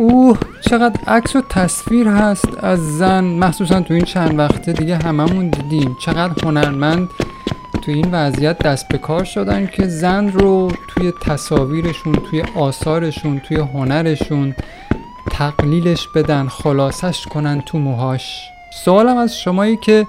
اوه چقدر عکس و تصویر هست از زن، مخصوصا تو این چند وقته دیگه هممون دیدیم چقدر هنرمند تو این وضعیت دست به کار شدن که زن رو توی تصاویرشون، توی آثارشون، توی هنرشون تقلیلش بدن، خلاصش کنن تو موهاش. سوالم از شمایی که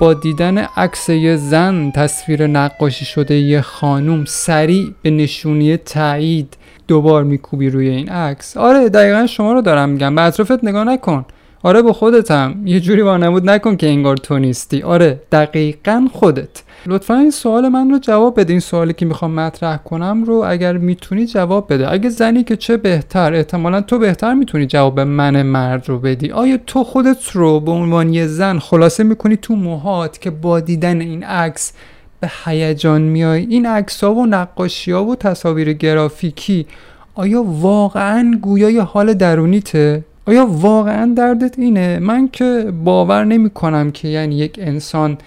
با دیدن عکس یه زن، تصویر نقاشی شده یه خانوم، سریع به نشونی تایید دوبار میکوبی روی این عکس. آره دقیقا شما رو دارم میگم، به اطرافت نگاه نکن، آره به خودتم، یه جوری وانمود نکن که انگار تو نیستی، آره دقیقا خودت. لطفا این سوال من رو جواب بده، این سوالی که میخوام مطرح کنم رو اگر میتونی جواب بده. اگه زنی که چه بهتر، احتمالا تو بهتر میتونی جواب من مرد رو بدی. آیا تو خودت رو به عنوان یه زن خلاصه میکنی تو موهات که با دیدن این عکس به هیجان میای؟ این عکس‌ها و نقاشی‌ها و تصاویر گرافیکی آیا واقعاً گویای حال درونیته؟ آیا واقعاً دردت اینه؟ من که باور نمی‌کنم که یعنی یک انسان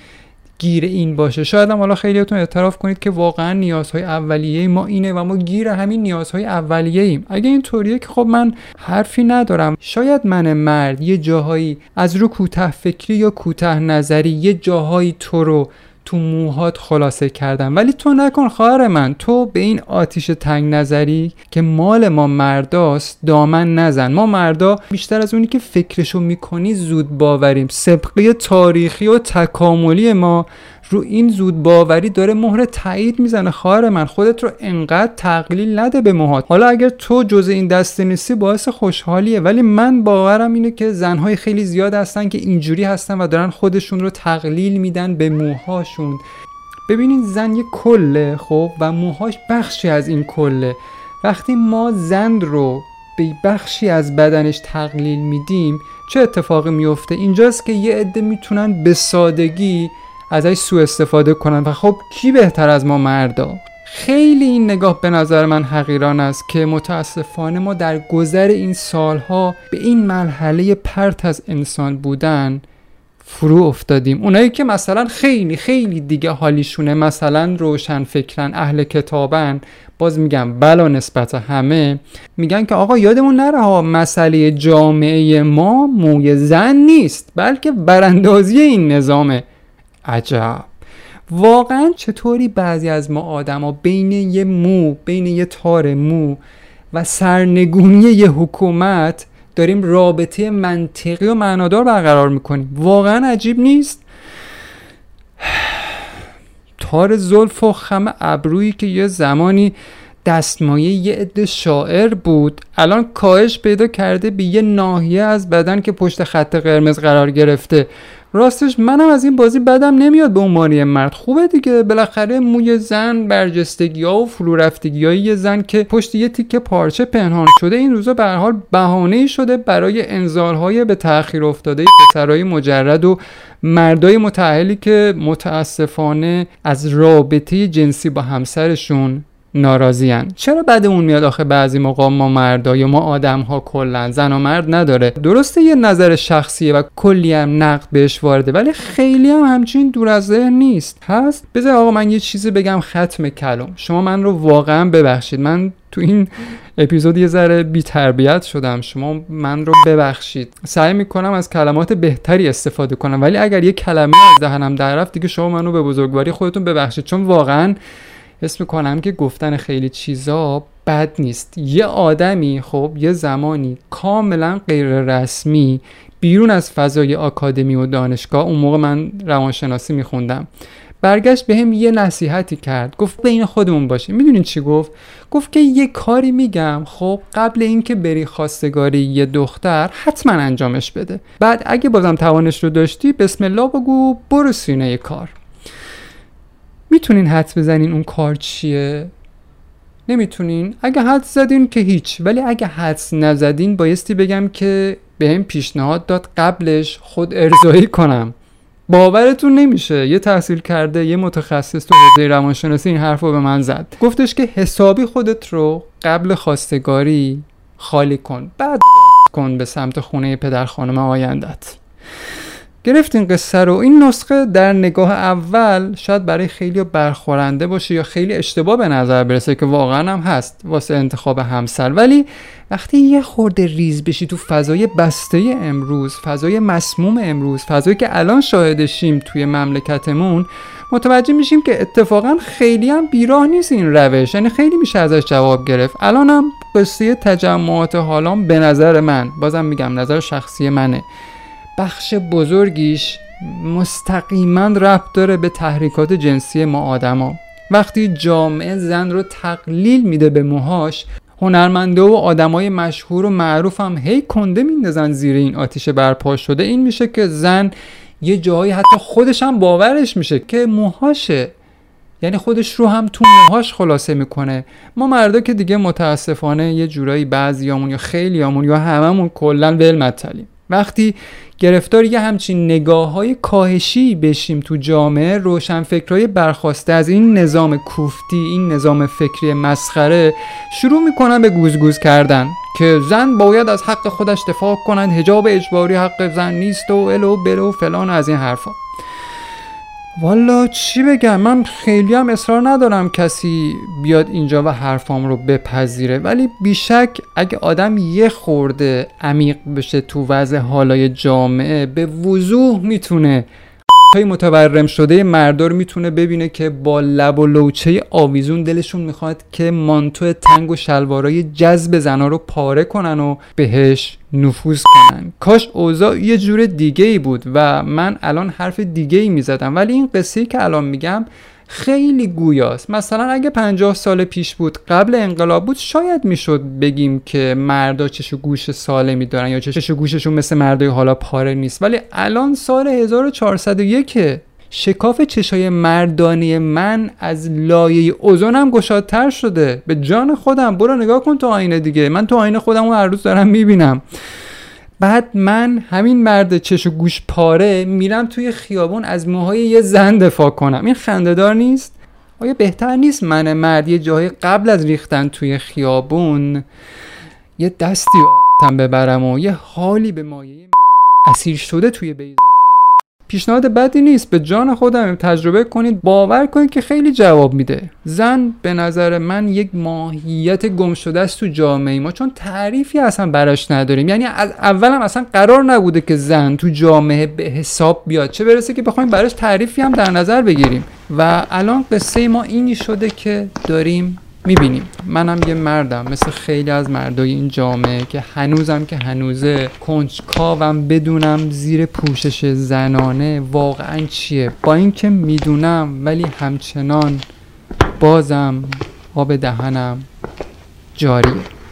گیر این باشه. شاید هم حالا خیلیاتون اعتراف کنید که واقعاً نیازهای اولیه ما اینه و ما گیر همین نیازهای اولیه ایم. اگه اینطوریه که خب من حرفی ندارم. شاید من مرد یه جاهایی از رو کوتاه فکری یا کوتاه نظری یه جاهایی تو رو تو موهات خلاصه کردم، ولی تو نکن خواهر من، تو به این آتیش تنگ نظری که مال ما مرداست دامن نزن. ما مردا بیشتر از اونی که فکرشو میکنی زود باوریم. سبقه تاریخی و تکاملی ما رو این زود باوری داره مهر تایید میزنه. خواهر من خودت رو انقدر تقلیل نده به موهات. حالا اگر تو جزء این دسته نیستی باعث خوشحالیه، ولی من باورم اینه که زنهای خیلی زیاد هستن که اینجوری هستن و دارن خودشون رو تقلیل میدن به موهاشون. ببینین زن یه کله، خب، و موهاش بخشی از این کله. وقتی ما زن رو به بخشی از بدنش تقلیل میدیم چه اتفاقی میفته؟ اینجاست که یه عده میتونن به سادگی ازش سوء استفاده کنن و خب کی بهتر از ما مردا؟ خیلی این نگاه به نظر من حقیران است که متاسفانه ما در گذر این سالها به این مرحله پرت از انسان بودن فرو افتادیم. اونایی که مثلا خیلی خیلی دیگه حالیشونه، مثلا روشن فکرن، اهل کتابن، باز میگم بلا نسبت همه، میگن که آقا یادمون نره ها، مسئله جامعه ما موی زن نیست بلکه براندازی این نظامه. عجب، واقعا چطوری بعضی از ما آدما بین یه مو، بین یه تار مو و سرنگونی یه حکومت داریم رابطه منطقی و معنادار برقرار میکنیم؟ واقعا عجیب نیست؟ تار زلف و خم ابرویی که یه زمانی دستمایه یه عده شاعر بود الان کاهش پیدا کرده به یه ناحیه از بدن که پشت خط قرمز قرار گرفته. راستش منم از این بازی بدم نمیاد به عنوان مرد. خوبه دیگه، بالاخره موی زن، برجستگی‌ها و فرورفتگی‌های یه زن که پشت یه تیکه پارچه پنهان شده این روزا به هر حال بهانه‌ای شده برای انزال‌های به تأخیر افتاده پسرای مجرد و مردای متأهلی که متأسفانه از رابطه جنسی با همسرشون ناراضیان. چرا بدمون میاد آخه بعضی موقع ما مردا یا ما آدم‌ها کلا زن و مرد نداره؟ درسته یه نظر شخصیه و کلی هم نقد بهش وارده، ولی خیلی هم همچین دور از ذهن نیست. هست. بذار آقا من یه چیزی بگم ختم کلام. شما من رو واقعا ببخشید. من تو این اپیزود یه ذره بی‌تربیت شدم. شما من رو ببخشید. سعی میکنم از کلمات بهتری استفاده کنم، ولی اگر یه کلمه از دهنم در رفت دیگه شما منو به بزرگواری خودتون ببخشید، چون واقعا حس میکنم که گفتن خیلی چیزا بد نیست. یه آدمی خب یه زمانی کاملا غیر رسمی بیرون از فضای آکادمی و دانشگاه، اون موقع من روانشناسی میخوندم، برگشت بهم یه نصیحتی کرد. گفت بین خودمون باشه. میدونین چی گفت؟ گفت که یه کاری میگم، خب قبل اینکه بری خواستگاری یه دختر حتما انجامش بده، بعد اگه بازم توانش رو داشتی بسم الله بگو برو سینه یه کار. میتونین حدس بزنین اون کار چیه؟ نمیتونین؟ اگه حدس زدین که هیچ، ولی اگه حدس نزدین بایستی بگم که بهم پیشنهاد داد قبلش خود ارضایی کنم. باورتون نمیشه یه تحصیل کرده، یه متخصص تو حوزه روانشناسی این حرفو به من زد. گفتش که حسابی خودت رو قبل خواستگاری خالی کن، بعد کن به سمت خونه پدر خانم آیندت. گرفت این قصه رو. این نسخه در نگاه اول شاید برای خیلی برخورنده باشه یا خیلی اشتباه به نظر برسه که واقعا هم هست واسه انتخاب همسر، ولی وقتی یه خورده ریز بشی تو فضای بسته امروز، فضای مسموم امروز، فضایی که الان شاهدشیم توی مملکتمون، متوجه میشیم که اتفاقا خیلی هم بیراه نیست این روش، یعنی خیلی میشه ازش جواب گرفت. الان هم قصه تجمعات حالام به نظر من، بازم میگم نظر شخصی منه، بخش بزرگیش مستقیما ربط داره به تحریکات جنسی ما آدما. وقتی جامعه زن رو تقلیل میده به موهاش، هنرمندا و آدمای مشهور و معروف هم هی کنده میندازن زیر این آتیش برپا شده. این میشه که زن یه جایی حتی خودش هم باورش میشه که موهاشه، یعنی خودش رو هم تو موهاش خلاصه میکنه. ما مردا که دیگه متاسفانه یه جورایی بعضیامون یا خیلیامون یا هممون کلا ول مطلیم. وقتی گرفتار یه همچین نگاه‌های کاهشی بشیم تو جامعه، روشنفکرای برخواسته از این نظام کوفتی، این نظام فکری مسخره، شروع میکنن به گوزگوز کردن که زن باید از حق خودش دفاع کنن، حجاب اجباری حق زن نیست و الو بلو فلان از این حرفا. والا چی بگم، من خیلی هم اصرار ندارم کسی بیاد اینجا و حرفام رو بپذیره، ولی بیشک اگه آدم یه خورده عمیق بشه تو وضع حالای جامعه، به وضوح میتونه های متورم شده مردار میتونه ببینه که با لب و لوچه آویزون دلشون میخواد که مانتو تنگ و شلوارای جذب زنا رو پاره کنن و بهش نفوذ کنن. کاش اوضاع یه جور دیگه ای بود و من الان حرف دیگه ای میزدم، ولی این قصه‌ای که الان میگم خیلی گویاست. مثلا اگه 50 سال پیش بود، قبل انقلاب بود، شاید میشد بگیم که مردا چش و گوش سالمی دارن یا چش و گوششون مثل مردای حالا پاره نیست، ولی الان سال 1401 شکاف چشای مردانی من از لایه اوزونم گشادتر شده. به جان خودم برو نگاه کن تو آینه دیگه، من تو آینه خودم رو هر روز دارم میبینم. بعد من همین مرد چش و گوش پاره میرم توی خیابون از موهای یه زن دفاع کنم، این خنده‌دار نیست؟ آیا بهتر نیست من مرد یه جای قبل از ریختن توی خیابون یه دستی آتم ببرم و یه حالی به مایه اسیر شده توی بیضه؟ پیشنهاد بدی نیست، به جان خودم تجربه کنید، باور کنید که خیلی جواب میده. زن به نظر من یک ماهیت گم شده است تو جامعه ما، چون تعریفی اصلا براش نداریم. یعنی از اول هم اصلا قرار نبوده که زن تو جامعه به حساب بیاد، چه برسه که بخوایم براش تعریفی هم در نظر بگیریم. و الان قصه ما اینی شده که داریم میبینیم. منم یه مردم مثل خیلی از مردای این جامعه که هنوزم که هنوزه کنجکاوم بدونم زیر پوشش زنانه واقعا چیه، با این که میدونم ولی همچنان بازم آب دهنم جاریه.